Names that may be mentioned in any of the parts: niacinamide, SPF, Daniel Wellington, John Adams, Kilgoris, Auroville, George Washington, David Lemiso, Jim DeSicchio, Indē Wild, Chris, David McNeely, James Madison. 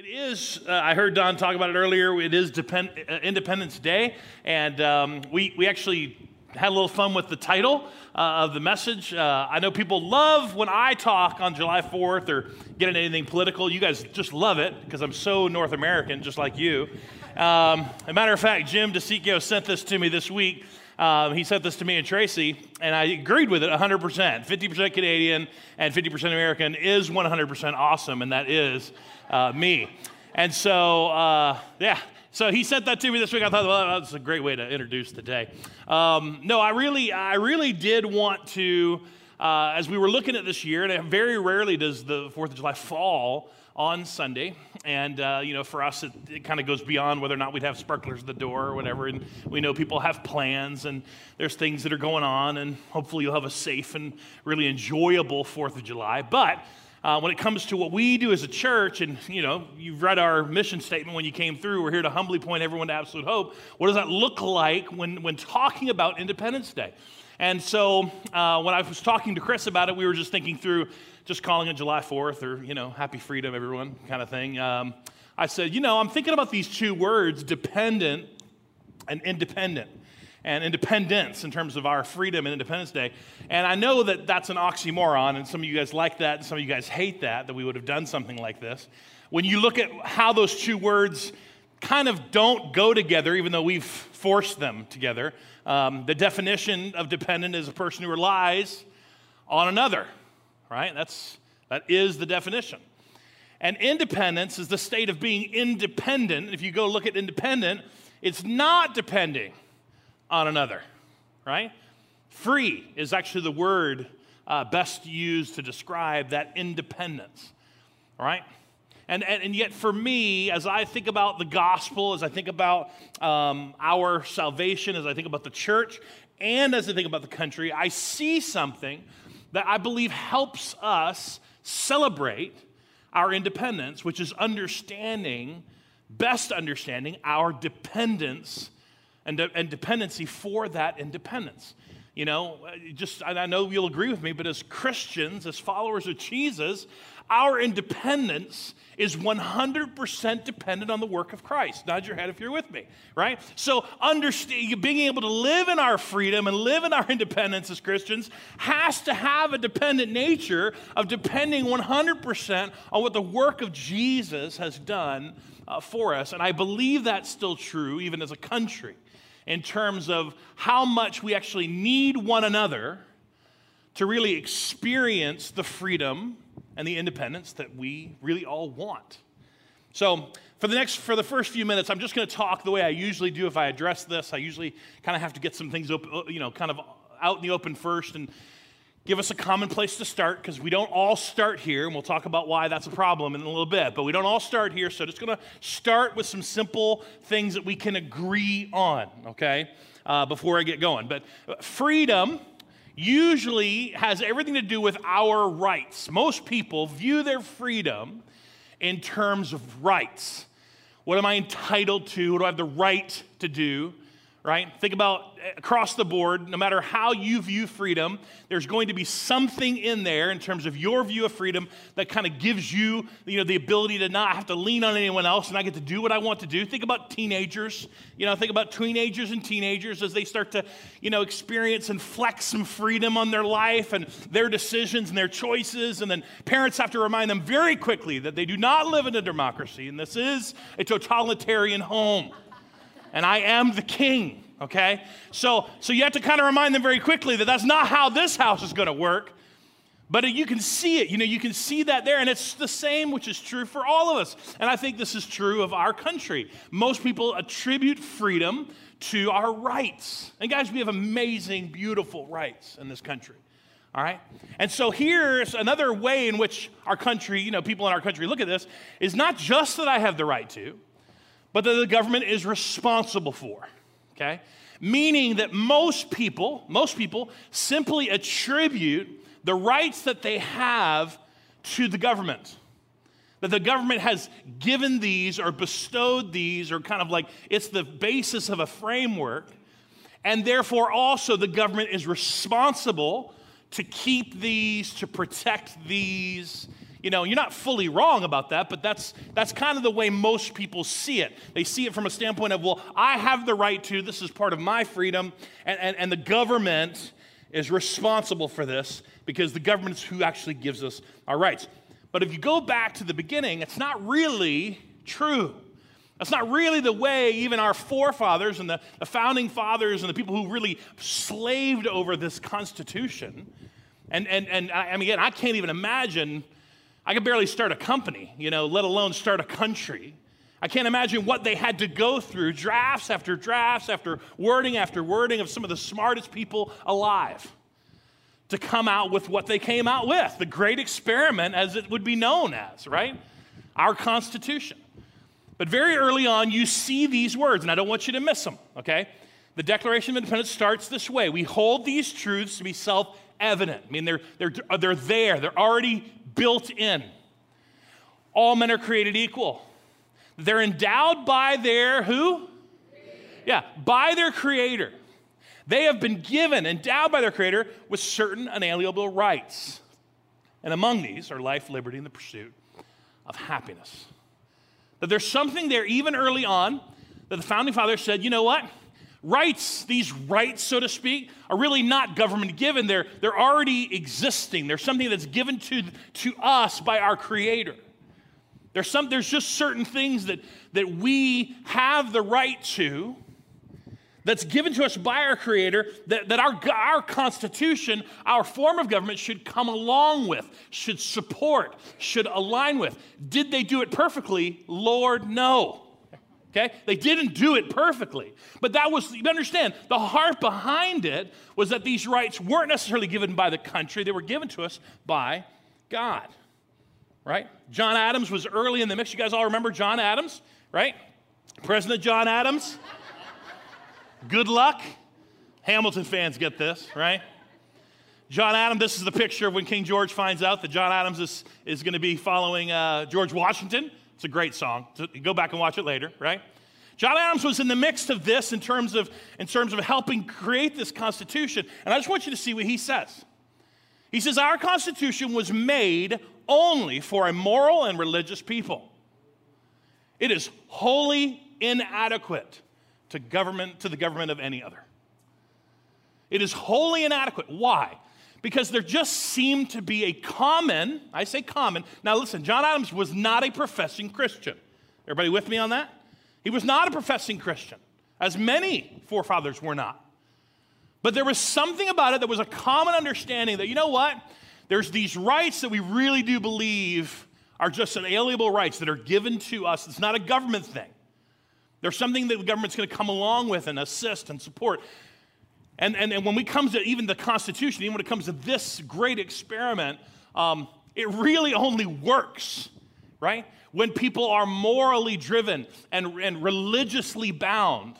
It is, I heard Don talk about it earlier, it is Independence Day, and we actually had a little fun with the title of the message. I know people love when I talk on July 4th or get into anything political. You guys just love it because I'm so North American, just like you. As a matter of fact, Jim DeSicchio sent this to me this week. He sent this to me and Tracy, and I agreed with it 100%. 50% Canadian and 50% American is 100% awesome, and that is me. And so, so he sent that to me this week. I thought, well, that's a great way to introduce the day. No, I really did want to, as we were looking at this year, and very rarely does the 4th of July fall on Sunday, and you know, for us, it kind of goes beyond whether or not we'd have sparklers at the door or whatever, and we know people have plans, and there's things that are going on, and hopefully you'll have a safe and really enjoyable 4th of July, but when it comes to what we do as a church, and you know, you've read our mission statement when you came through, we're here to humbly point everyone to absolute hope. What does that look like when talking about Independence Day? And so when I was talking to Chris about it, we were just thinking through just calling it July 4th or, you know, happy freedom, everyone kind of thing. I said, you know, I'm thinking about these two words, dependent and independent, and independence in terms of our freedom and Independence Day. And I know that that's an oxymoron, and some of you guys like that, and some of you guys hate that we would have done something like this. When you look at how those two words kind of don't go together, even though we've forced them together. The definition of dependent is a person who relies on another, right? That is the definition. And independence is the state of being independent. If you go look at independent, it's not depending on another, right? Free is actually the word best used to describe that independence, all right? And yet for me, as I think about the gospel, as I think about our salvation, as I think about the church, and as I think about the country, I see something that I believe helps us celebrate our independence, which is best understanding our dependence and dependency for that independence. You know, and I know you'll agree with me, but as Christians, as followers of Jesus, our independence is 100% dependent on the work of Christ. Nod your head if you're with me, right? So understand, being able to live in our freedom and live in our independence as Christians has to have a dependent nature of depending 100% on what the work of Jesus has done for us. And I believe that's still true even as a country in terms of how much we actually need one another to really experience the freedom and the independence that we really all want. So for the first few minutes, I'm just going to talk the way I usually do. If I address this, I usually kind of have to get some things open, you know, kind of out in the open first and give us a common place to start, because we don't all start here, and we'll talk about why that's a problem in a little bit, but we don't all start here, so just going to start with some simple things that we can agree on, okay, before I get going. But freedom usually has everything to do with our rights. Most people view their freedom in terms of rights. What am I entitled to? What do I have the right to do? Right? Think about across the board, no matter how you view freedom, there's going to be something in there in terms of your view of freedom that kind of gives you, you know, the ability to not have to lean on anyone else, and I get to do what I want to do. Think about teenagers. You know, think about tweenagers and teenagers as they start to, you know, experience and flex some freedom on their life and their decisions and their choices, and then parents have to remind them very quickly that they do not live in a democracy, and this is a totalitarian home. And I am the king, okay? So you have to kind of remind them very quickly that that's not how this house is going to work. But you can see it. You know, you can see that there. And it's the same, which is true for all of us. And I think this is true of our country. Most people attribute freedom to our rights. And guys, we have amazing, beautiful rights in this country, all right? And so here's another way in which our country, you know, people in our country look at this, is not just that I have the right to, but that the government is responsible for, okay? Meaning that most people simply attribute the rights that they have to the government. That the government has given these or bestowed these, or kind of like it's the basis of a framework, and therefore also the government is responsible to keep these, to protect these, You know, you're not fully wrong about that, but that's kind of the way most people see it. They see it from a standpoint of, well, I have the right to, this is part of my freedom, and the government is responsible for this because the government is who actually gives us our rights. But if you go back to the beginning, it's not really true. That's not really the way even our forefathers and the founding fathers and the people who really slaved over this Constitution. And again, I can't even imagine, I could barely start a company, you know, let alone start a country. I can't imagine what they had to go through, drafts after drafts after wording of some of the smartest people alive to come out with what they came out with, the great experiment as it would be known as, right? Our Constitution. But very early on, you see these words, and I don't want you to miss them, okay? The Declaration of Independence starts this way. We hold these truths to be self-evident. I mean, they're there. They're already built in. All men are created equal. They're endowed by their who? Yeah, by their Creator. They have been given, endowed by their Creator, with certain unalienable rights. And among these are life, liberty, and the pursuit of happiness. That there's something there even early on that the Founding Fathers said, you know what? Rights, these rights, so to speak, are really not government given. They're already existing. There's something that's given to us by our Creator. There's just certain things that we have the right to that's given to us by our Creator that our Constitution, our form of government should come along with, should support, should align with. Did they do it perfectly? Lord, no. Okay? They didn't do it perfectly. But that was, you understand, the heart behind it was that these rights weren't necessarily given by the country. They were given to us by God. Right? John Adams was early in the mix. You guys all remember John Adams, right? President John Adams. Good luck. Hamilton fans get this, right? John Adams, this is the picture of when King George finds out that John Adams is going to be following George Washington. It's a great song. Go back and watch it later, right? John Adams was in the midst of this in terms of helping create this Constitution. And I just want you to see what he says. He says, our Constitution was made only for a moral and religious people. It is wholly inadequate to the government of any other. It is wholly inadequate. Why? Because there just seemed to be a common, I say common, now listen, John Adams was not a professing Christian. Everybody with me on that? He was not a professing Christian, as many forefathers were not. But there was something about it that was a common understanding that, you know what? There's these rights that we really do believe are just inalienable rights that are given to us. It's not a government thing. There's something that the government's going to come along with and assist and support. And when it comes to even the Constitution, even when it comes to this great experiment, it really only works, right? When people are morally driven and religiously bound,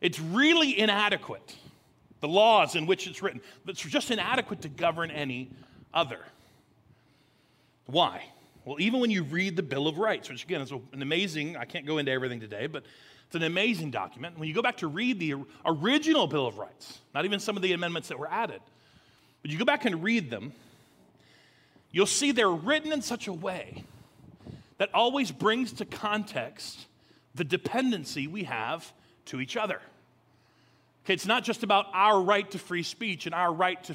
it's really inadequate. The laws in which it's written, it's just inadequate to govern any other. Why? Well, even when you read the Bill of Rights, which again is an amazing, I can't go into everything today, but it's an amazing document. When you go back to read the original Bill of Rights, not even some of the amendments that were added, but you go back and read them, you'll see they're written in such a way that always brings to context the dependency we have to each other. Okay, it's not just about our right to free speech and our right to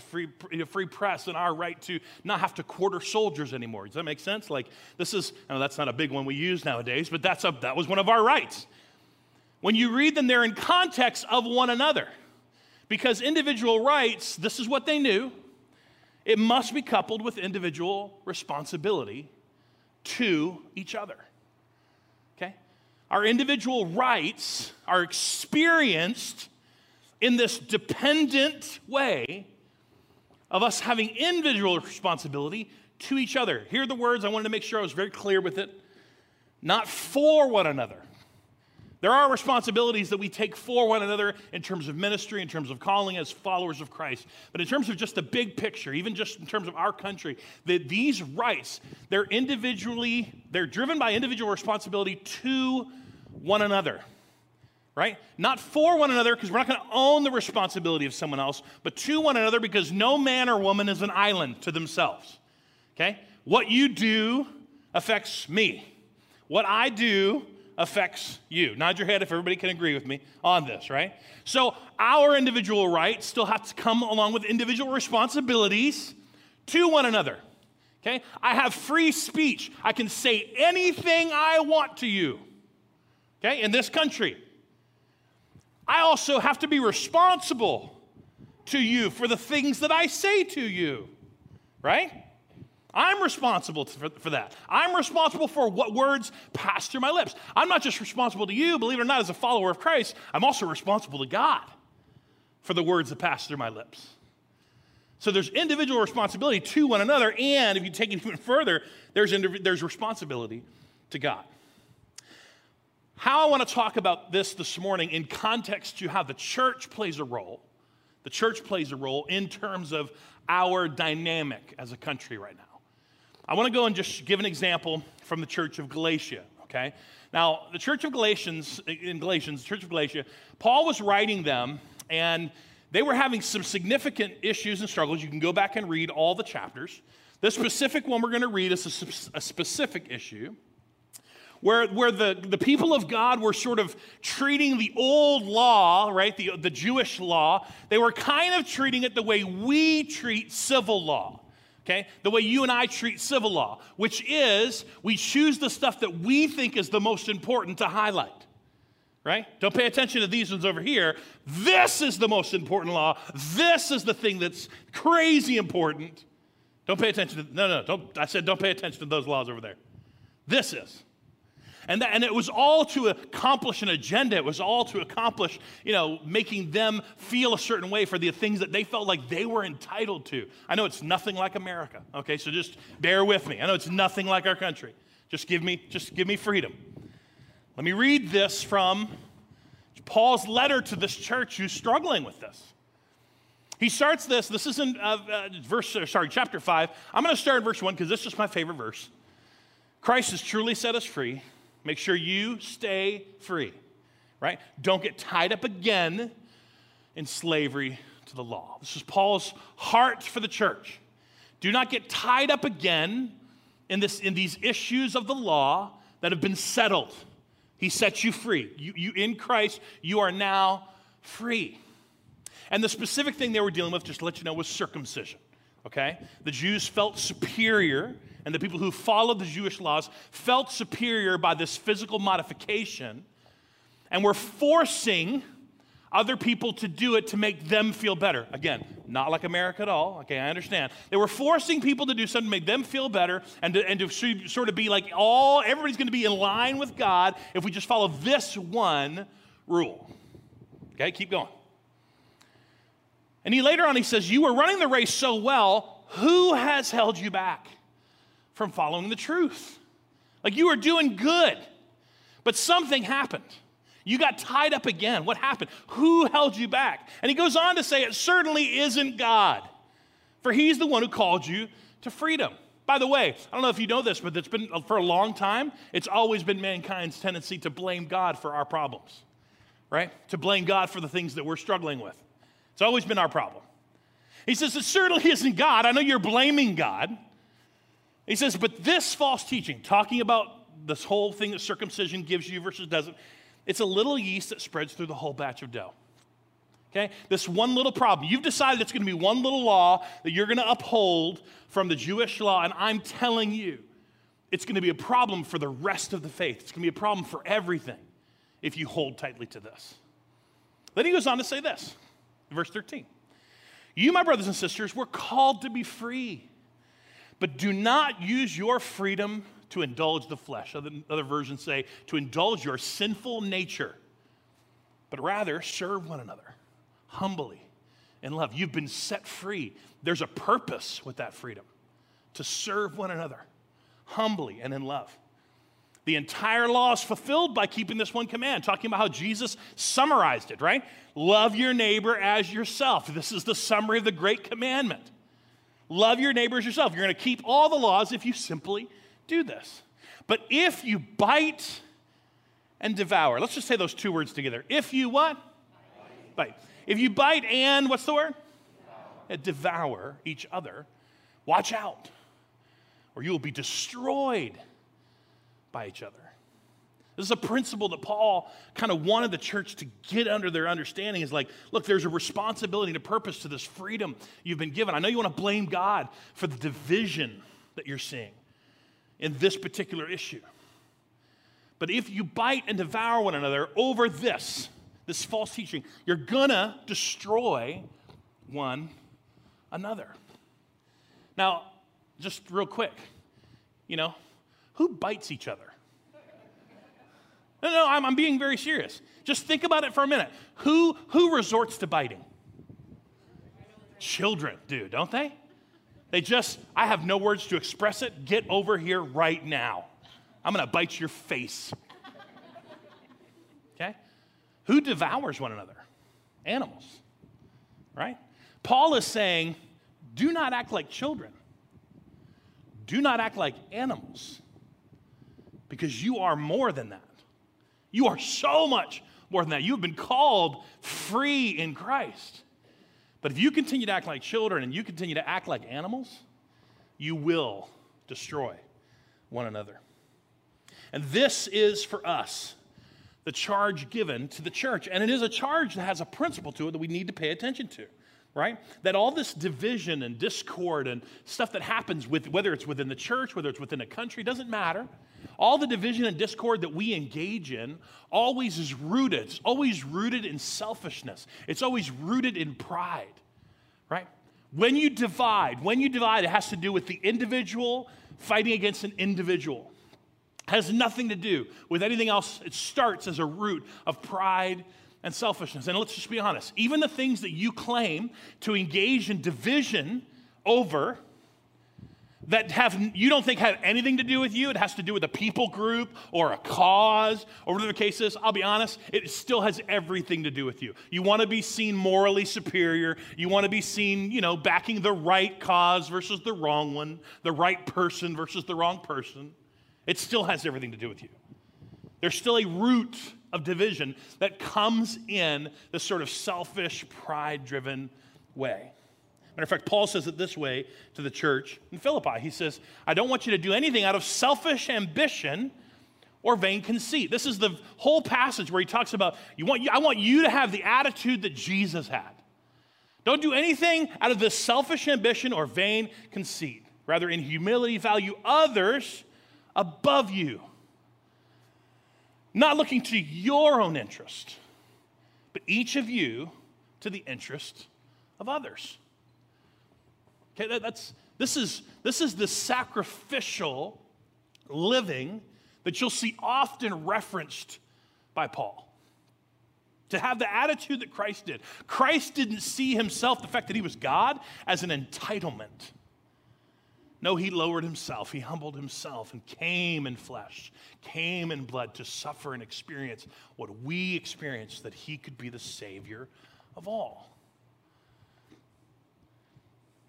free press and our right to not have to quarter soldiers anymore. Does that make sense? Like this is, I know that's not a big one we use nowadays, but that was one of our rights. When you read them, they're in context of one another because individual rights, this is what they knew, it must be coupled with individual responsibility to each other. Okay? Our individual rights are experienced in this dependent way of us having individual responsibility to each other. Here are the words, I wanted to make sure I was very clear with it. Not for one another. There are responsibilities that we take for one another in terms of ministry, in terms of calling as followers of Christ. But in terms of just the big picture, even just in terms of our country, that these rights, they're driven by individual responsibility to one another. Right? Not for one another, because we're not going to own the responsibility of someone else, but to one another, because no man or woman is an island to themselves. Okay? what you do affects me. What I do affects you. Nod your head if everybody can agree with me on this, right? So our individual rights still have to come along with individual responsibilities to one another, okay? I have free speech. I can say anything I want to you, okay, in this country. I also have to be responsible to you for the things that I say to you, right? I'm responsible for that. I'm responsible for what words pass through my lips. I'm not just responsible to you, believe it or not, as a follower of Christ. I'm also responsible to God for the words that pass through my lips. So there's individual responsibility to one another, and if you take it even further, there's responsibility to God. How I want to talk about this morning in context to how the church plays a role. The church plays a role in terms of our dynamic as a country right now. I want to go and just give an example from the Church of Galatia, okay? Now, the Church of Galatia, Paul was writing them, and they were having some significant issues and struggles. You can go back and read all the chapters. This specific one we're going to read is a specific issue where the people of God were sort of treating the old law, right, the Jewish law. They were kind of treating it the way we treat civil law. Okay? The way you and I treat civil law, which is we choose the stuff that we think is the most important to highlight, right? Don't pay attention to these ones over here. This is the most important law. This is the thing that's crazy important. Don't pay attention to, I said don't pay attention to those laws over there. This is. And it was all to accomplish an agenda. It was all to accomplish, you know, making them feel a certain way for the things that they felt like they were entitled to. I know it's nothing like America, okay? So just bear with me. I know it's nothing like our country. Just give me freedom. Let me read this from Paul's letter to this church who's struggling with this. He starts this. This is in chapter 5. I'm going to start in verse 1 because this is my favorite verse. Christ has truly set us free. Make sure you stay free, right? Don't get tied up again in slavery to the law. This is Paul's heart for the church. Do not get tied up again in these issues of the law that have been settled. He sets you free. You in Christ, you are now free. And the specific thing they were dealing with, just to let you know, was circumcision, okay? The Jews felt superior. And the people who followed the Jewish laws felt superior by this physical modification and were forcing other people to do it to make them feel better. Again, not like America at all. Okay, I understand. They were forcing people to do something to make them feel better and to sort of be like, everybody's going to be in line with God if we just follow this one rule. Okay, keep going. And later on he says, you were running the race so well, who has held you back from following the truth? Like, you were doing good, but something happened. You got tied up again. What happened? Who held you back? And he goes on to say, it certainly isn't God, for he's the one who called you to freedom. By the way, I don't know if you know this, but it's been for a long time, it's always been mankind's tendency to blame God for our problems, right? To blame God for the things that we're struggling with. It's always been our problem. He says, it certainly isn't God. I know you're blaming God. He says, but this false teaching, talking about this whole thing that circumcision gives you versus doesn't, it's a little yeast that spreads through the whole batch of dough, okay? This one little problem. You've decided it's going to be one little law that you're going to uphold from the Jewish law, and I'm telling you, it's going to be a problem for the rest of the faith. It's going to be a problem for everything if you hold tightly to this. Then he goes on to say this, verse 13. You, my brothers and sisters, were called to be free, but do not use your freedom to indulge the flesh. Other versions say to indulge your sinful nature, but rather serve one another humbly in love. You've been set free. There's a purpose with that freedom, to serve one another humbly and in love. The entire law is fulfilled by keeping this one command, talking about how Jesus summarized it, right? Love your neighbor as yourself. This is the summary of the great commandment. Love your neighbors yourself. You're going to keep all the laws if you simply do this. But if you bite and devour, let's just say those two words together. If you what? Bite. If you bite and what's the word? Devour each other, watch out. or you will be destroyed by each other. This is a principle that Paul kind of wanted the church to get under their understanding. Is like, look, there's a responsibility and a purpose to this freedom you've been given. I know you want to blame God for the division that you're seeing in this particular issue. But if you bite and devour one another over this false teaching, you're going to destroy one another. Now, just real quick, who bites each other? No, I'm being very serious. Just think about it for a minute. Who resorts to biting? Children do, don't they? They just, I have no words to express it. Get over here right now. I'm going to bite your face. Okay? Who devours one another? Animals, right? Paul is saying, do not act like children. Do not act like animals, because you are more than that. You are so much more than that. You've been called free in Christ. But if you continue to act like children and you continue to act like animals, you will destroy one another. And this is for us the charge given to the church. And it is a charge that has a principle to it that we need to pay attention to, right? That all this division and discord and stuff that happens, with whether it's within the church, whether it's within a country, doesn't matter. All the division and discord that we engage in always is rooted. It's always rooted in selfishness. It's always rooted in pride, right? When you divide, it has to do with the individual fighting against an individual. It has nothing to do with anything else. It starts as a root of pride and selfishness. And let's just be honest. Even the things that you claim to engage in division over, that you don't think have anything to do with you. It has to do with a people group or a cause or whatever the case is. I'll be honest, it still has everything to do with you. You want to be seen morally superior. You want to be seen, backing the right cause versus the wrong one, the right person versus the wrong person. It still has everything to do with you. There's still a root of division that comes in this sort of selfish, pride-driven way. Matter of fact, Paul says it this way to the church in Philippi. He says, I don't want you to do anything out of selfish ambition or vain conceit. This is the whole passage where he talks about, I want you to have the attitude that Jesus had. Don't do anything out of this selfish ambition or vain conceit. Rather, in humility, value others above you. Not looking to your own interest, but each of you to the interest of others. Okay, this is the sacrificial living that you'll see often referenced by Paul. To have the attitude that Christ did. Christ didn't see himself, the fact that he was God, as an entitlement. No, he lowered himself. He humbled himself and came in flesh, came in blood to suffer and experience what we experience, that he could be the Savior of all.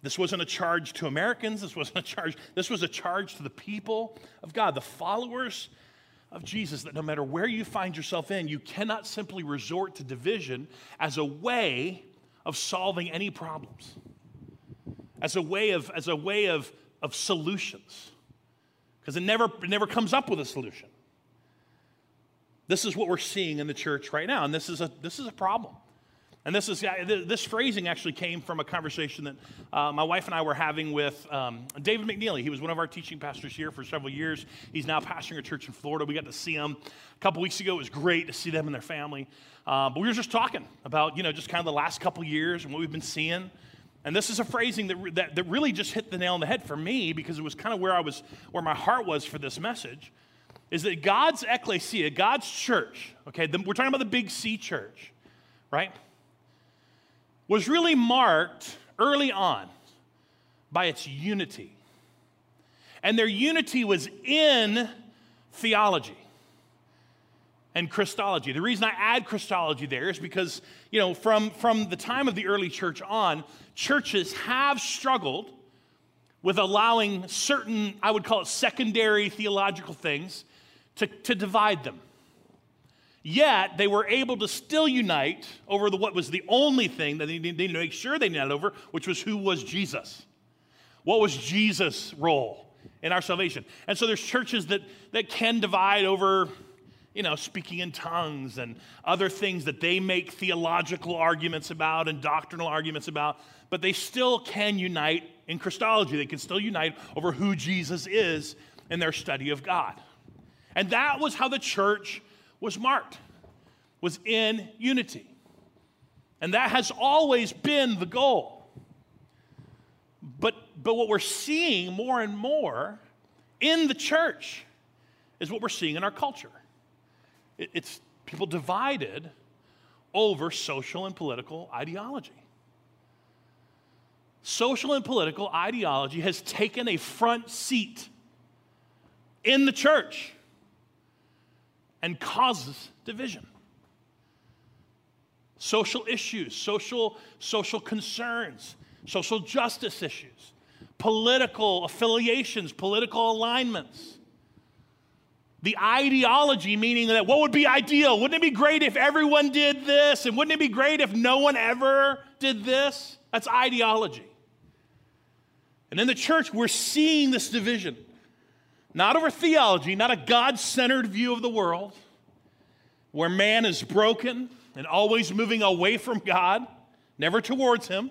This wasn't a charge to Americans. This wasn't a charge. This was a charge to the people of God, the followers of Jesus, that no matter where you find yourself in, you cannot simply resort to division as a way of solving any problems, as a way of solutions, because it never comes up with a solution. This is what we're seeing in the church right now, and this is a problem. And this phrasing actually came from a conversation that my wife and I were having with David McNeely. He was one of our teaching pastors here for several years. He's now pastoring a church in Florida. We got to see him a couple weeks ago. It was great to see them and their family. But we were just talking about, just kind of the last couple years and what we've been seeing. And this is a phrasing that really just hit the nail on the head for me, because it was kind of where my heart was for this message, is that God's ecclesia, God's church, okay, we're talking about the big C church, right? Was really marked early on by its unity. And their unity was in theology and Christology. The reason I add Christology there is because, from the time of the early church on, churches have struggled with allowing certain, I would call it secondary theological things, to divide them. Yet, they were able to still unite over what was the only thing that they needed to make sure they united over, which was who was Jesus. What was Jesus' role in our salvation. And so there's churches that can divide over, you know, speaking in tongues and other things that they make theological arguments about and doctrinal arguments about, but they still can unite in Christology. They can still unite over who Jesus is in their study of God. And that was how the church was marked, was in unity. And that has always been the goal. But what we're seeing more and more in the church is what we're seeing in our culture. It's people divided over social and political ideology. Social and political ideology has taken a front seat in the church and causes division. Social issues, social concerns, social justice issues, political affiliations, political alignments. The ideology, meaning that what would be ideal? Wouldn't it be great if everyone did this? And wouldn't it be great if no one ever did this? That's ideology. And in the church, we're seeing this division, not over theology, not a God-centered view of the world, where man is broken and always moving away from God, never towards him,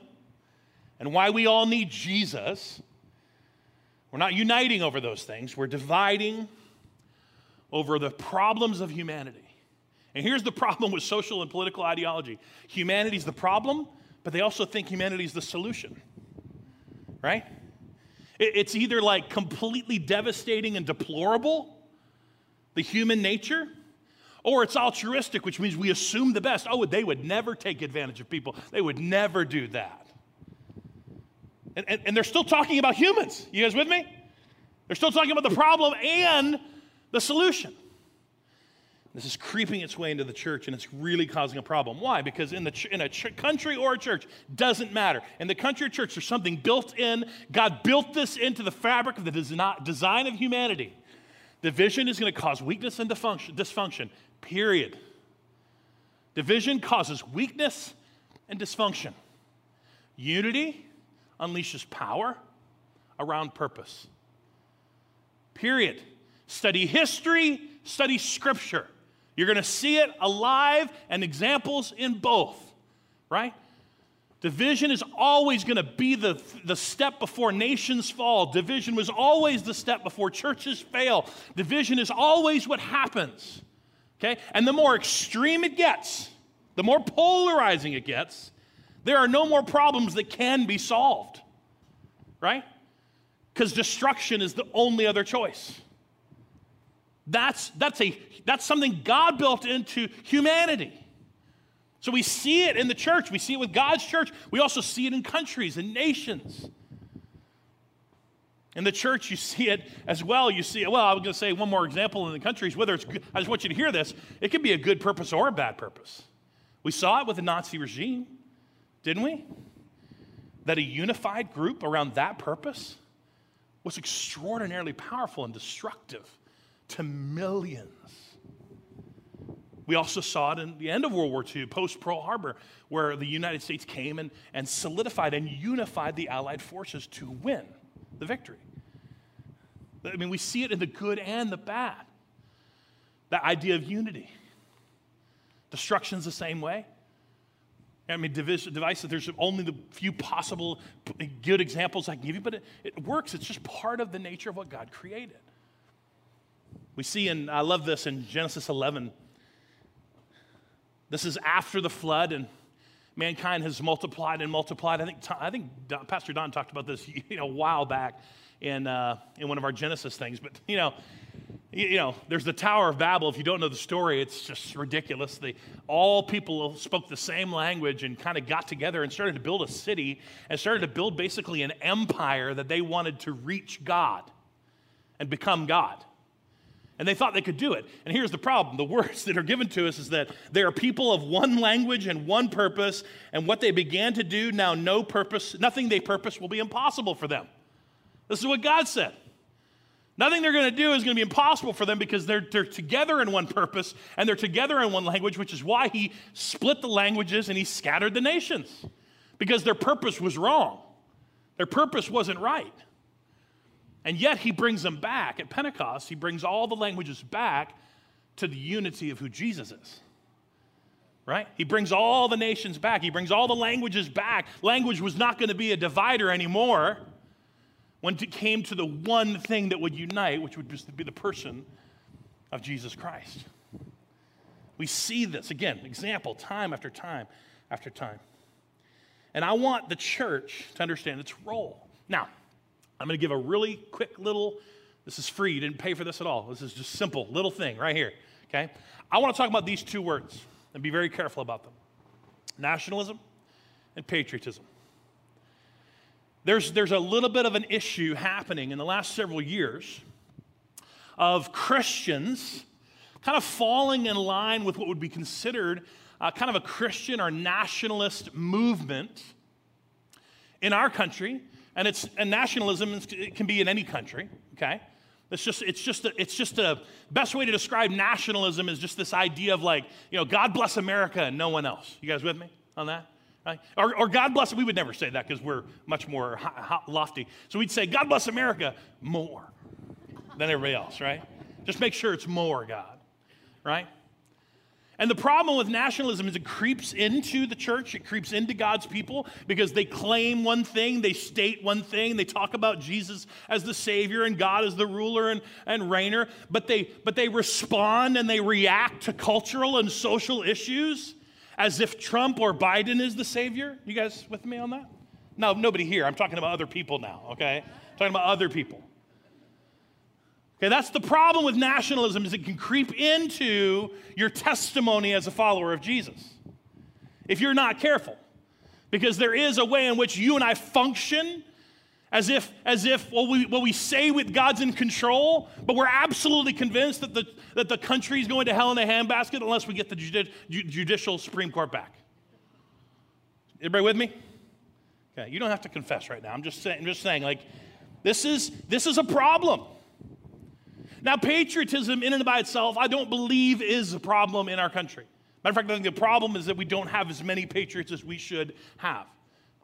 and why we all need Jesus. We're not uniting over those things. We're dividing over the problems of humanity. And here's the problem with social and political ideology. Humanity's the problem, but they also think humanity's the solution, right? It's either like completely devastating and deplorable, the human nature, or it's altruistic, which means we assume the best. Oh, they would never take advantage of people. They would never do that. And they're still talking about humans. You guys with me? They're still talking about the problem and the solution. This is creeping its way into the church, and it's really causing a problem. Why? Because in a country or a church, doesn't matter. In the country or church, there's something built in. God built this into the fabric of the design of humanity. Division is going to cause weakness and dysfunction, period. Division causes weakness and dysfunction. Unity unleashes power around purpose. Period. Study history, study scripture. You're going to see it alive and examples in both, right? Division is always going to be the step before nations fall. Division was always the step before churches fail. Division is always what happens, okay? And the more extreme it gets, the more polarizing it gets, there are no more problems that can be solved, right? Because destruction is the only other choice. That's something God built into humanity. So we see it in the church. We see it with God's church. We also see it in countries and nations. In the church, you see it as well. You see it, well, I was going to say one more example in the countries, whether it's good, I just want you to hear this. It could be a good purpose or a bad purpose. We saw it with the Nazi regime. Didn't we? That a unified group around that purpose was extraordinarily powerful and destructive to millions. We also saw it in the end of World War II, post Pearl Harbor, where the United States came and solidified and unified the Allied forces to win the victory. I mean, we see it in the good and the bad. That idea of unity. Destruction's the same way. I mean, divisive, there's only the few possible good examples I can give you, but it works. It's just part of the nature of what God created. We see, and I love this, in Genesis 11. This is after the flood, and mankind has multiplied and multiplied. I think Pastor Don talked about this, you know, a while back in one of our Genesis things. But, you know, there's the Tower of Babel. If you don't know the story, it's just ridiculous. All people spoke the same language and kind of got together and started to build a city and started to build basically an empire that they wanted to reach God and become God. And they thought they could do it. And here's the problem. The words that are given to us is that they are people of one language and one purpose, and what they began to do, now no purpose, nothing they purpose will be impossible for them. This is what God said. Nothing they're going to do is going to be impossible for them because they're together in one purpose and they're together in one language, which is why he split the languages and he scattered the nations, because their purpose was wrong. Their purpose wasn't right. And yet he brings them back. At Pentecost, he brings all the languages back to the unity of who Jesus is. Right? He brings all the nations back. He brings all the languages back. Language was not going to be a divider anymore when it came to the one thing that would unite, which would just be the person of Jesus Christ. We see this, again, example, time after time after time. And I want the church to understand its role. Now, I'm going to give a really quick little, this is free, you didn't pay for this at all. This is just simple, little thing right here, okay? I want to talk about these two words and be very careful about them. Nationalism and patriotism. There's a little bit of an issue happening in the last several years of Christians kind of falling in line with what would be considered kind of a Christian or nationalist movement in our country, and nationalism it can be in any country. Okay, it's just a best way to describe nationalism is just this idea of like, you know, God bless America and no one else. You guys with me on that? Right? Or God bless. We would never say that because we're much more lofty. So we'd say God bless America more than everybody else, right? Just make sure it's more God, right? And the problem with nationalism is it creeps into the church, it creeps into God's people because they claim one thing, they state one thing, they talk about Jesus as the Savior and God as the ruler and reigner, but they respond and they react to cultural and social issues as if Trump or Biden is the Savior. You guys with me on that? No, nobody here. I'm talking about other people now, okay? I'm talking about other people. Okay, that's the problem with nationalism is it can creep into your testimony as a follower of Jesus if you're not careful, because there is a way in which you and I function as if what we say with God's in control, but we're absolutely convinced that the country is going to hell in a handbasket unless we get the judicial Supreme Court back. Everybody with me? Okay, you don't have to confess right now. I'm just saying like this is a problem. Now, patriotism in and by itself, I don't believe is a problem in our country. Matter of fact, I think the problem is that we don't have as many patriots as we should have.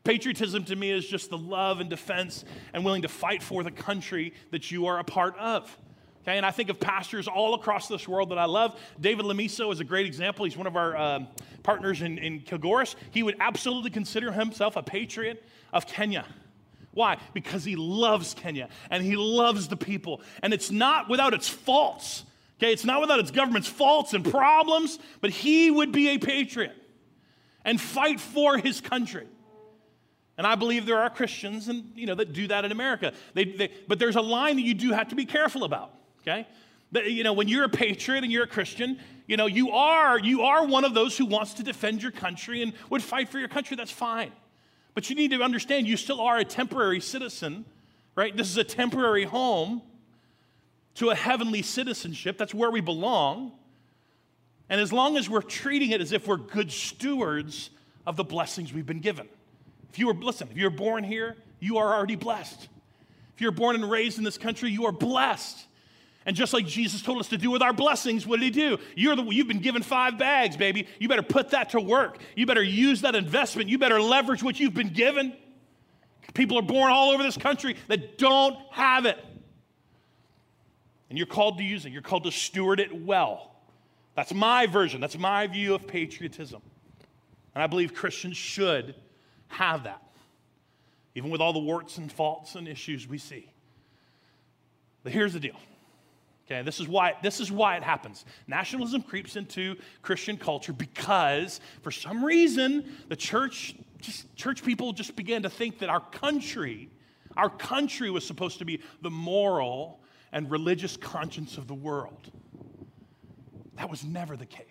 Patriotism to me is just the love and defense and willing to fight for the country that you are a part of. Okay, and I think of pastors all across this world that I love. David Lemiso is a great example. He's one of our partners in Kilgoris. He would absolutely consider himself a patriot of Kenya. Why? Because he loves Kenya, and he loves the people. And it's not without its faults, okay? It's not without its government's faults and problems, but he would be a patriot and fight for his country. And I believe there are Christians and, you know, that do that in America. But there's a line that you do have to be careful about, okay? That, you know, when you're a patriot and you're a Christian, you know, you are one of those who wants to defend your country and would fight for your country. That's fine. But you need to understand you still are a temporary citizen, right? This is a temporary home to a heavenly citizenship. That's where we belong. And as long as we're treating it as if we're good stewards of the blessings we've been given. If you were born here, you are already blessed. If you're born and raised in this country, you are blessed. And just like Jesus told us to do with our blessings, what did he do? You've been given 5 bags, baby. You better put that to work. You better use that investment. You better leverage what you've been given. People are born all over this country that don't have it. And you're called to use it. You're called to steward it well. That's my version. That's my view of patriotism. And I believe Christians should have that, even with all the warts and faults and issues we see. But here's the deal. Okay, this is why it happens. Nationalism creeps into Christian culture because for some reason the church people began to think that our country was supposed to be the moral and religious conscience of the world. That was never the case.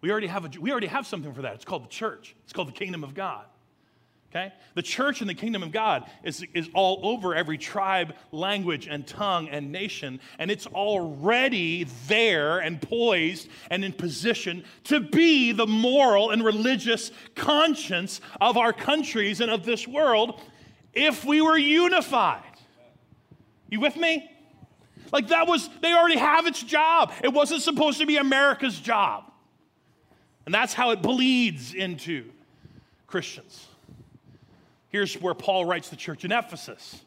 We already have something for that. It's called the church. It's called the kingdom of God. Okay? The church and the kingdom of God is all over every tribe, language, and tongue, and nation, and it's already there and poised and in position to be the moral and religious conscience of our countries and of this world if we were unified. You with me? Like they already have its job. It wasn't supposed to be America's job. And that's how it bleeds into Christians. Here's where Paul writes the church in Ephesus.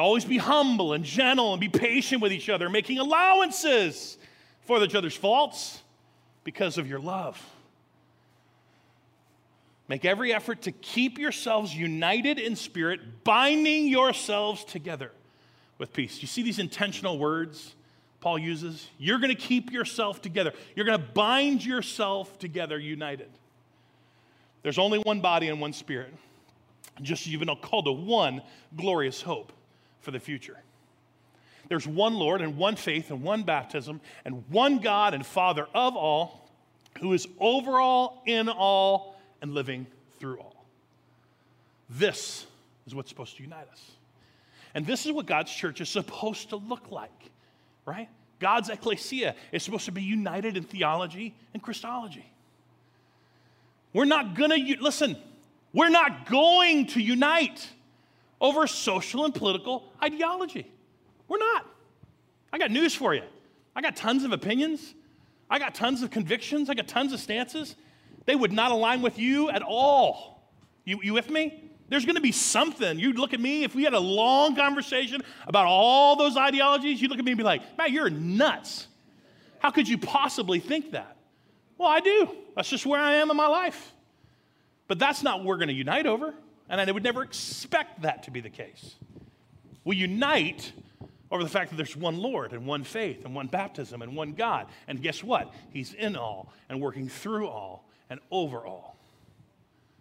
To always be humble and gentle and be patient with each other, making allowances for each other's faults because of your love. Make every effort to keep yourselves united in spirit, binding yourselves together with peace. You see these intentional words Paul uses? You're going to keep yourself together. You're going to bind yourself together, united. There's only one body and one spirit. Just as you've been called to one glorious hope for the future. There's one Lord and one faith and one baptism and one God and Father of all, who is over all, in all, and living through all. This is what's supposed to unite us. And this is what God's church is supposed to look like, right? God's ecclesia is supposed to be united in theology and Christology. We're not going to, listen, we're not going to unite over social and political ideology. We're not. I got news for you. I got tons of opinions. I got tons of convictions. I got tons of stances. They would not align with you at all. You with me? There's going to be something. You'd look at me, if we had a long conversation about all those ideologies, you'd look at me and be like, man, you're nuts. How could you possibly think that? Well, I do. That's just where I am in my life. But that's not what we're going to unite over, and I would never expect that to be the case. We unite over the fact that there's one Lord and one faith and one baptism and one God. And guess what? He's in all and working through all and over all.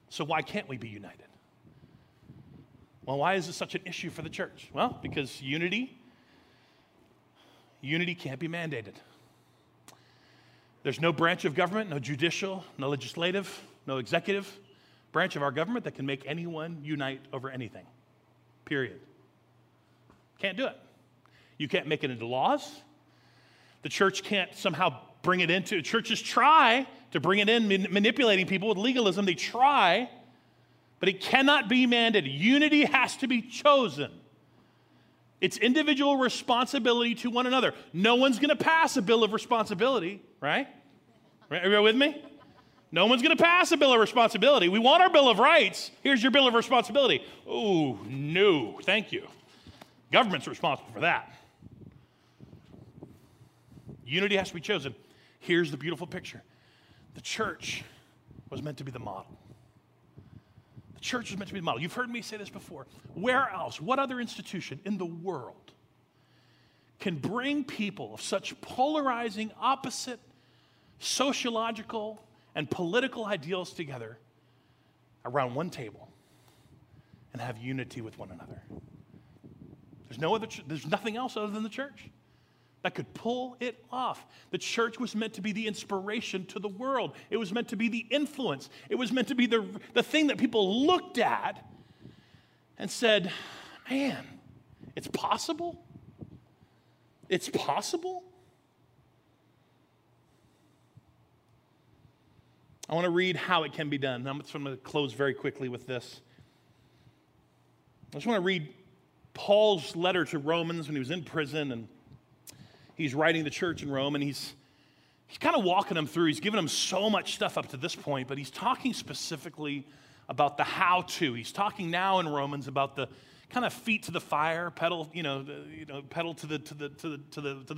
So why can't we be united? Well, why is this such an issue for the church? Well, because unity can't be mandated. There's no branch of government, no judicial, no legislative, no executive branch of our government that can make anyone unite over anything, period. Can't do it. You can't make it into laws. The church can't somehow bring it into, churches try to bring it in, manipulating people with legalism. They try, but it cannot be mandated. Unity has to be chosen. It's individual responsibility to one another. No one's going to pass a bill of responsibility, right? Everybody with me? No one's going to pass a bill of responsibility. We want our bill of rights. Here's your bill of responsibility. Oh, no, thank you. Government's responsible for that. Unity has to be chosen. Here's the beautiful picture. The church was meant to be the model. The church was meant to be the model. You've heard me say this before. Where else, what other institution in the world can bring people of such polarizing, opposite, sociological, and political ideals together around one table and have unity with one another? There's nothing else other than the church that could pull it off. The church was meant to be the inspiration to the world. It was meant to be the influence. It was meant to be the thing that people looked at and said, man, it's possible. It's possible. I want to read how it can be done. I'm going to close very quickly with this. I just want to read Paul's letter to Romans when he was in prison, and he's writing the church in Rome, and he's kind of walking them through. He's giving them so much stuff up to this point, but he's talking specifically about the how-to. He's talking now in Romans about the kind of feet to the fire, pedal to the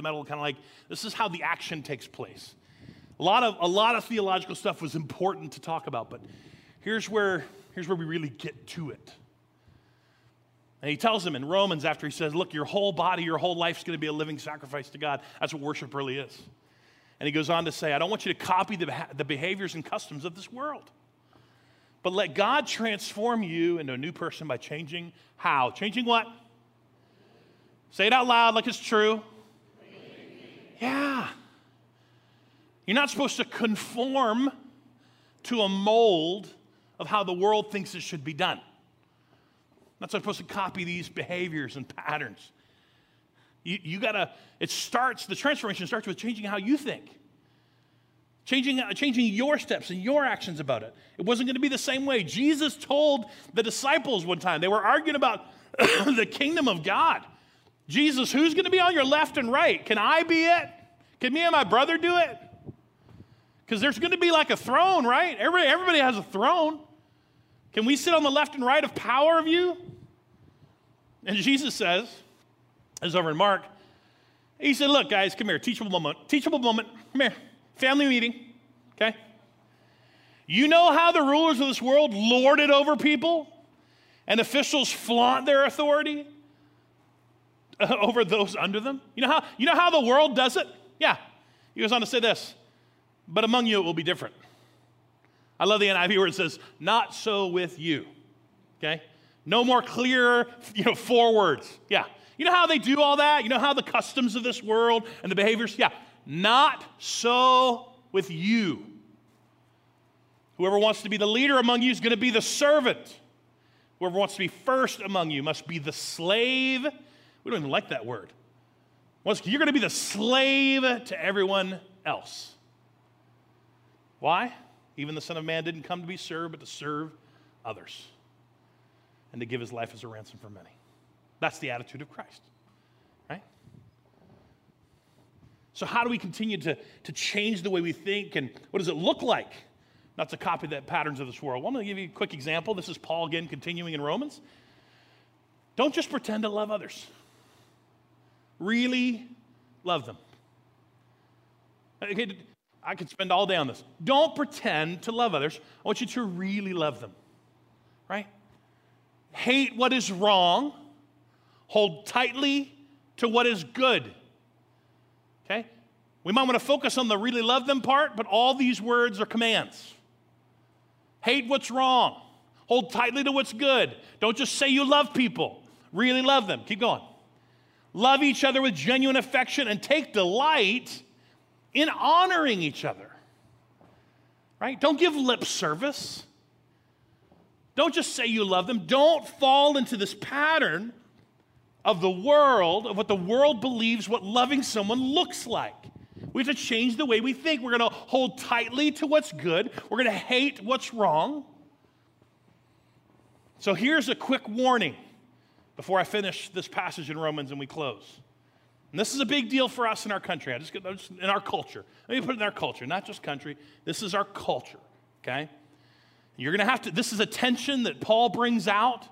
metal, kind of like this is how the action takes place. A lot of theological stuff was important to talk about, but here's where we really get to it. And he tells them in Romans, after he says, look, your whole body, your whole life is going to be a living sacrifice to God. That's what worship really is. And he goes on to say, I don't want you to copy the behaviors and customs of this world, but let God transform you into a new person by changing how? Changing what? Say it out loud like it's true. Yeah. You're not supposed to conform to a mold of how the world thinks it should be done. Not supposed to copy these behaviors and patterns. The transformation starts with changing how you think. Changing your steps and your actions about it. It wasn't going to be the same way. Jesus told the disciples one time, they were arguing about the kingdom of God. Jesus, who's going to be on your left and right? Can I be it? Can me and my brother do it? Because there's going to be like a throne, right? Everybody has a throne. Can we sit on the left and right of power of you? And Jesus says, as over in Mark, he said, look, guys, come here, teachable moment, come here, family meeting, okay? You know how the rulers of this world lord it over people and officials flaunt their authority over those under them? You know how the world does it? Yeah. He goes on to say this, but among you it will be different. I love the NIV where it says, not so with you, okay? No more clear, four words, yeah. You know how they do all that? You know how the customs of this world and the behaviors? Yeah, not so with you. Whoever wants to be the leader among you is going to be the servant. Whoever wants to be first among you must be the slave. We don't even like that word. You're going to be the slave to everyone else. Why? Even the Son of Man didn't come to be served, but to serve others and to give his life as a ransom for many. That's the attitude of Christ, right? So how do we continue to change the way we think, and what does it look like not to copy the patterns of this world? Well, I'm going to give you a quick example. This is Paul again continuing in Romans. Don't just pretend to love others. Really love them. Okay, I could spend all day on this. Don't pretend to love others. I want you to really love them, right? Hate what is wrong. Hold tightly to what is good, okay? We might want to focus on the really love them part, but all these words are commands. Hate what's wrong. Hold tightly to what's good. Don't just say you love people. Really love them. Keep going. Love each other with genuine affection and take delight in honoring each other, right? Don't give lip service. Don't just say you love them. Don't fall into this pattern of the world, of what the world believes what loving someone looks like. We have to change the way we think. We're going to hold tightly to what's good. We're going to hate what's wrong. So here's a quick warning before I finish this passage in Romans and we close. And this is a big deal for us in our country. In our culture. Let me put it in our culture, not just country. This is our culture, okay? You're going to have to, this is a tension that Paul brings out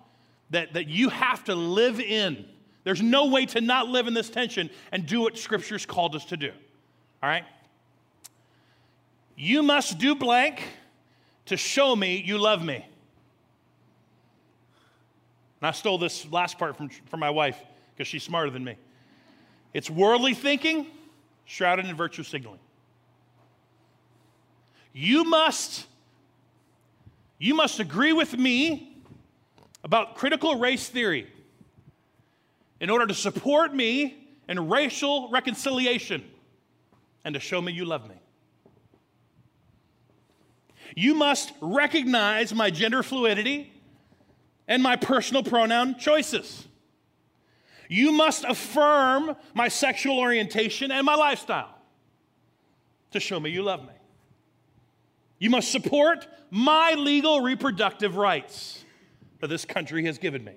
that you have to live in. There's no way to not live in this tension and do what Scripture's called us to do, all right? You must do blank to show me you love me. And I stole this last part from my wife because she's smarter than me. It's worldly thinking shrouded in virtue signaling. You must agree with me about critical race theory in order to support me in racial reconciliation and to show me you love me. You must recognize my gender fluidity and my personal pronoun choices. You must affirm my sexual orientation and my lifestyle to show me you love me. You must support my legal reproductive rights that this country has given me.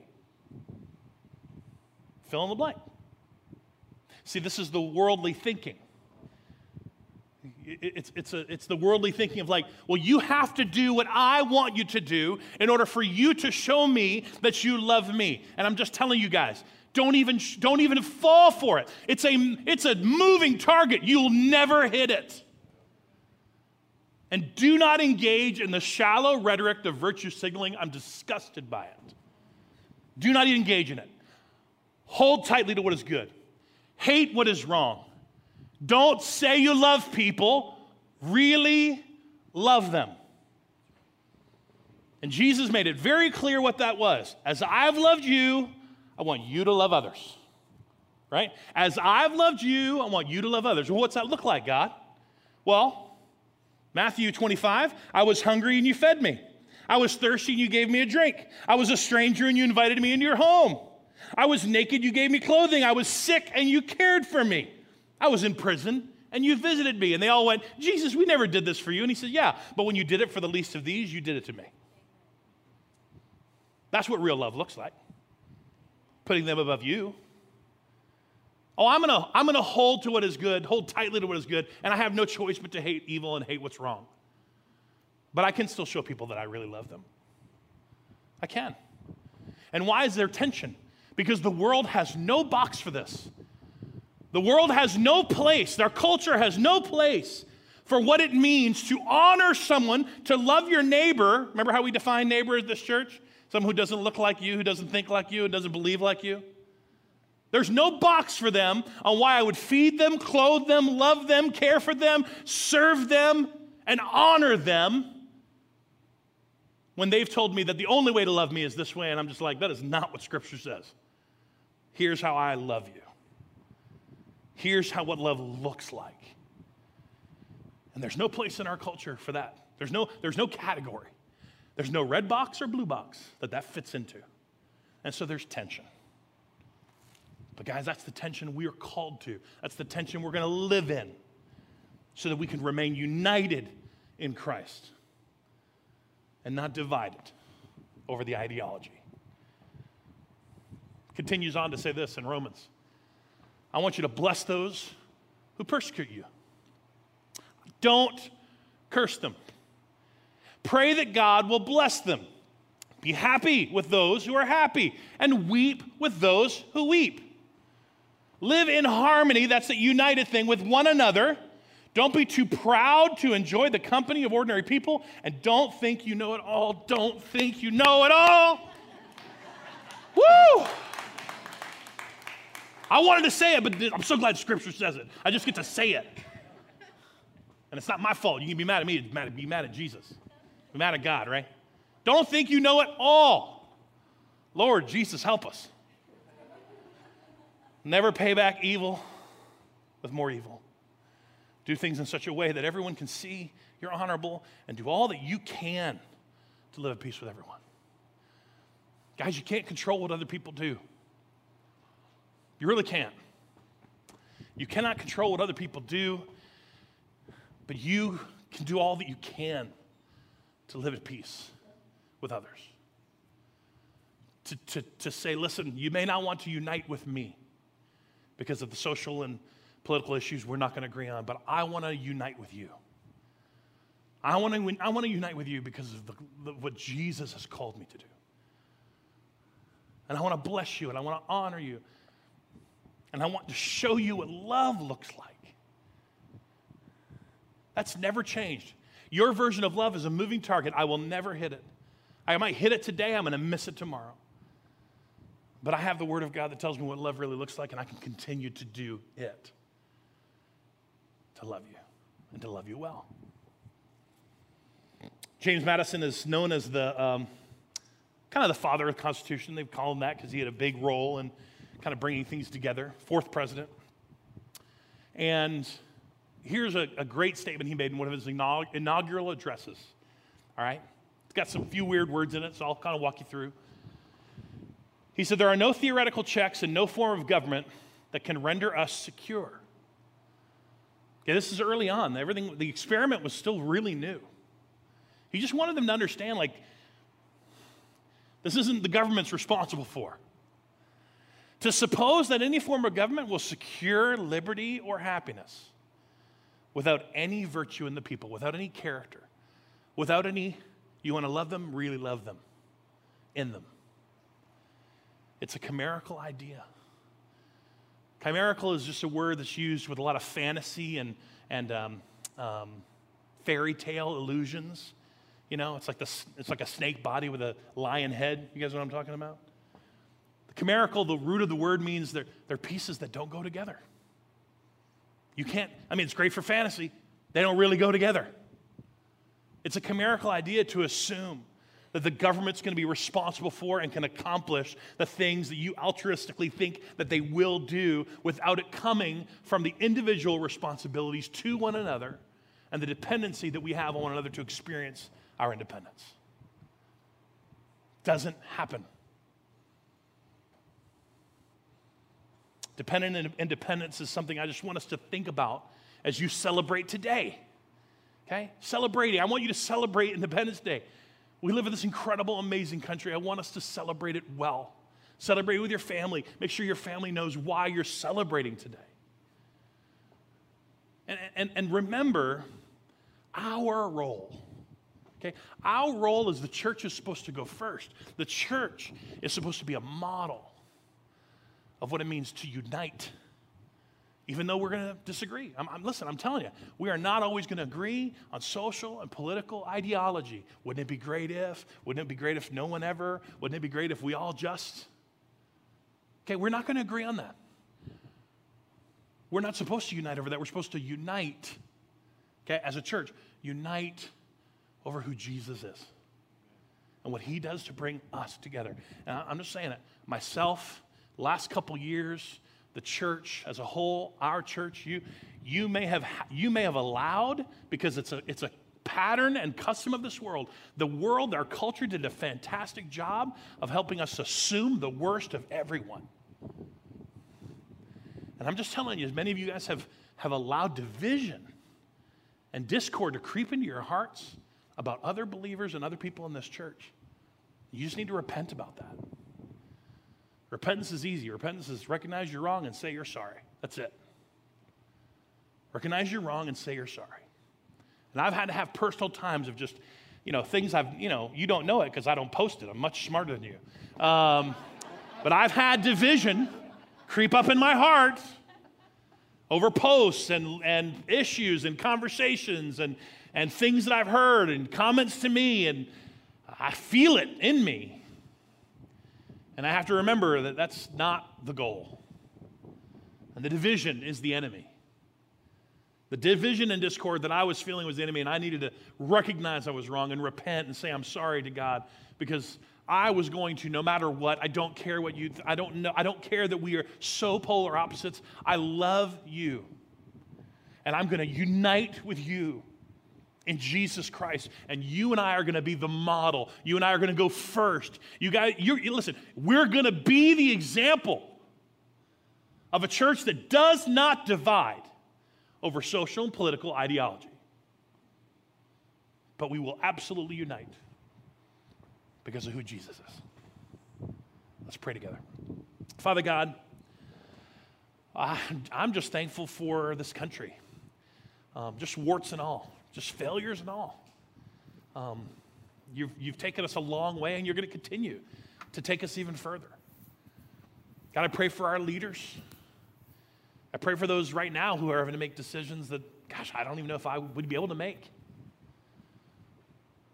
Fill in the blank. See, this is the worldly thinking. It's the worldly thinking of like, well, you have to do what I want you to do in order for you to show me that you love me. And I'm just telling you guys, don't even fall for it. It's a moving target. You'll never hit it. And do not engage in the shallow rhetoric of virtue signaling. I'm disgusted by it. Do not engage in it. Hold tightly to what is good. Hate what is wrong. Don't say you love people. Really love them. And Jesus made it very clear what that was. As I've loved you, I want you to love others. Right? As I've loved you, I want you to love others. Well, what's that look like, God? Well, Matthew 25, I was hungry and you fed me. I was thirsty and you gave me a drink. I was a stranger and you invited me into your home. I was naked, you gave me clothing. I was sick and you cared for me. I was in prison and you visited me. And they all went, Jesus, we never did this for you. And he said, yeah, but when you did it for the least of these, you did it to me. That's what real love looks like. Putting them above you. Oh, I'm gonna hold to what is good, hold tightly to what is good, and I have no choice but to hate evil and hate what's wrong. But I can still show people that I really love them. I can. And why is there tension? because the world has no box for this. The world has no place, their culture has no place for what it means to honor someone, to love your neighbor. Remember how we define neighbor at this church? Someone who doesn't look like you, who doesn't think like you, who doesn't believe like you. There's no box for them on why I would feed them, clothe them, love them, care for them, serve them, and honor them when they've told me that the only way to love me is this way, and I'm just like, that is not what Scripture says. Here's how I love you. Here's how what love looks like. And there's no place in our culture for that. There's no category. There's no red box or blue box that fits into. And so there's tension. But guys, that's the tension we are called to. That's the tension we're going to live in so that we can remain united in Christ and not divided over the ideology. Continues on to say this in Romans. I want you to bless those who persecute you. Don't curse them. Pray that God will bless them. Be happy with those who are happy and weep with those who weep. Live in harmony, that's the united thing, with one another. Don't be too proud to enjoy the company of ordinary people, and don't think you know it all. Don't think you know it all. Woo! I wanted to say it, but I'm so glad Scripture says it. I just get to say it. And it's not my fault. You can be mad at me. Be mad at Jesus. Be mad at God, right? Don't think you know it all. Lord Jesus, help us. Never pay back evil with more evil. Do things in such a way that everyone can see you're honorable, and do all that you can to live at peace with everyone. Guys, you can't control what other people do. You really can't. You cannot control what other people do, but you can do all that you can to live at peace with others. To say, listen, you may not want to unite with me because of the social and political issues we're not going to agree on, but I want to unite with you. I want to unite with you because of what Jesus has called me to do. And I want to bless you, and I want to honor you, and I want to show you what love looks like. That's never changed. Your version of love is a moving target. I will never hit it. I might hit it today. I'm going to miss it tomorrow. But I have the Word of God that tells me what love really looks like, and I can continue to do it, to love you and to love you well. James Madison is known as the kind of the father of the Constitution. They've called him that because he had a big role in kind of bringing things together, fourth president. And here's a great statement he made in one of his inaugural addresses, all right? It's got some few weird words in it, so I'll kind of walk you through. He said, there are no theoretical checks and no form of government that can render us secure. Okay, this is early on. Everything, the experiment was still really new. He just wanted them to understand, like, this isn't the government's responsible for. To suppose that any form of government will secure liberty or happiness without any virtue in the people, without any character, without any, you want to love them, really love them, in them. It's a chimerical idea. Chimerical is just a word that's used with a lot of fantasy and fairy tale illusions. You know, it's like a snake body with a lion head. You guys know what I'm talking about? The chimerical, the root of the word means they're pieces that don't go together. You can't, I mean, it's great for fantasy. They don't really go together. It's a chimerical idea to assume that the government's going to be responsible for and can accomplish the things that you altruistically think that they will do without it coming from the individual responsibilities to one another and the dependency that we have on one another to experience our independence. Doesn't happen. Dependent and independence is something I just want us to think about as you celebrate today, okay? Celebrating. I want you to celebrate Independence Day. We live in this incredible, amazing country. I want us to celebrate it well. Celebrate with your family. Make sure your family knows why you're celebrating today. And remember our role, okay? Our role as the church is supposed to go first. The church is supposed to be a model of what it means to unite, even though we're going to disagree. Listen, I'm telling you, we are not always going to agree on social and political ideology. Wouldn't it be great if? Wouldn't it be great if no one ever? Wouldn't it be great if we all just? Okay, we're not going to agree on that. We're not supposed to unite over that. We're supposed to unite, okay, as a church, unite over who Jesus is and what he does to bring us together. And I'm just saying it, myself, last couple years, the church as a whole, our church, you may have allowed, because it's a pattern and custom of this world, the world, our culture did a fantastic job of helping us assume the worst of everyone. And I'm just telling you, as many of you guys have allowed division and discord to creep into your hearts about other believers and other people in this church, you just need to repent about that. Repentance is easy. Repentance is recognize you're wrong and say you're sorry. That's it. Recognize you're wrong and say you're sorry. And I've had to have personal times of just, things I've, you don't know it because I don't post it. I'm much smarter than you. But I've had division creep up in my heart over posts and issues and conversations and things that I've heard and comments to me, and I feel it in me. And I have to remember that that's not the goal. And the division is the enemy. The division and discord that I was feeling was the enemy, and I needed to recognize I was wrong and repent and say I'm sorry to God, because I was going to, no matter what, I don't care what you, I don't care that we are so polar opposites. I love you, and I'm going to unite with you in Jesus Christ, and you and I are going to be the model. You and I are going to go first. You guys, listen, we're going to be the example of a church that does not divide over social and political ideology. But we will absolutely unite because of who Jesus is. Let's pray together. Father God, I'm just thankful for this country, just warts and all. Just failures and all. You've taken us a long way, and you're going to continue to take us even further. God, I pray for our leaders. I pray for those right now who are having to make decisions that, gosh, I don't even know if I would be able to make.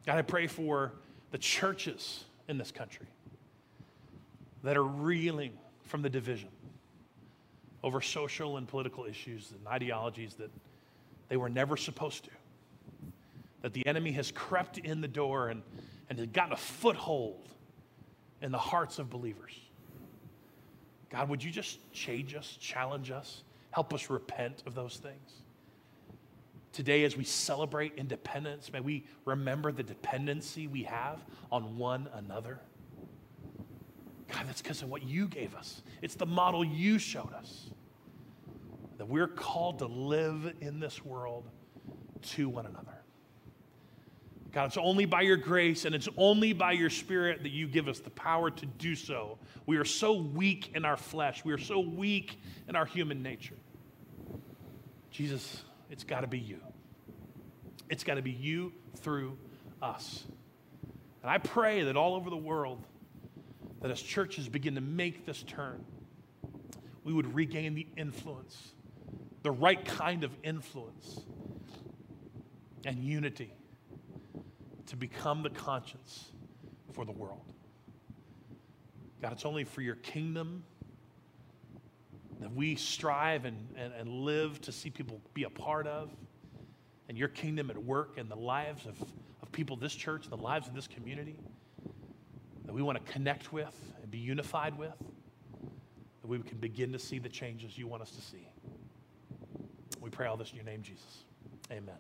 God, I pray for the churches in this country that are reeling from the division over social and political issues and ideologies that they were never supposed to. That the enemy has crept in the door and has gotten a foothold in the hearts of believers. God, would you just change us, challenge us, help us repent of those things? Today, as we celebrate independence, may we remember the dependency we have on one another. God, that's because of what you gave us. It's the model you showed us, that we're called to live in this world to one another. God, it's only by your grace and it's only by your Spirit that you give us the power to do so. We are so weak in our flesh. We are so weak in our human nature. Jesus, it's got to be you. It's got to be you through us. And I pray that all over the world, that as churches begin to make this turn, we would regain the influence, the right kind of influence and unity, to become the conscience for the world. God, it's only for your kingdom that we strive and live to see people be a part of, and your kingdom at work in the lives of people this church, the lives of this community, that we want to connect with and be unified with, that we can begin to see the changes you want us to see. We pray all this in your name, Jesus. Amen.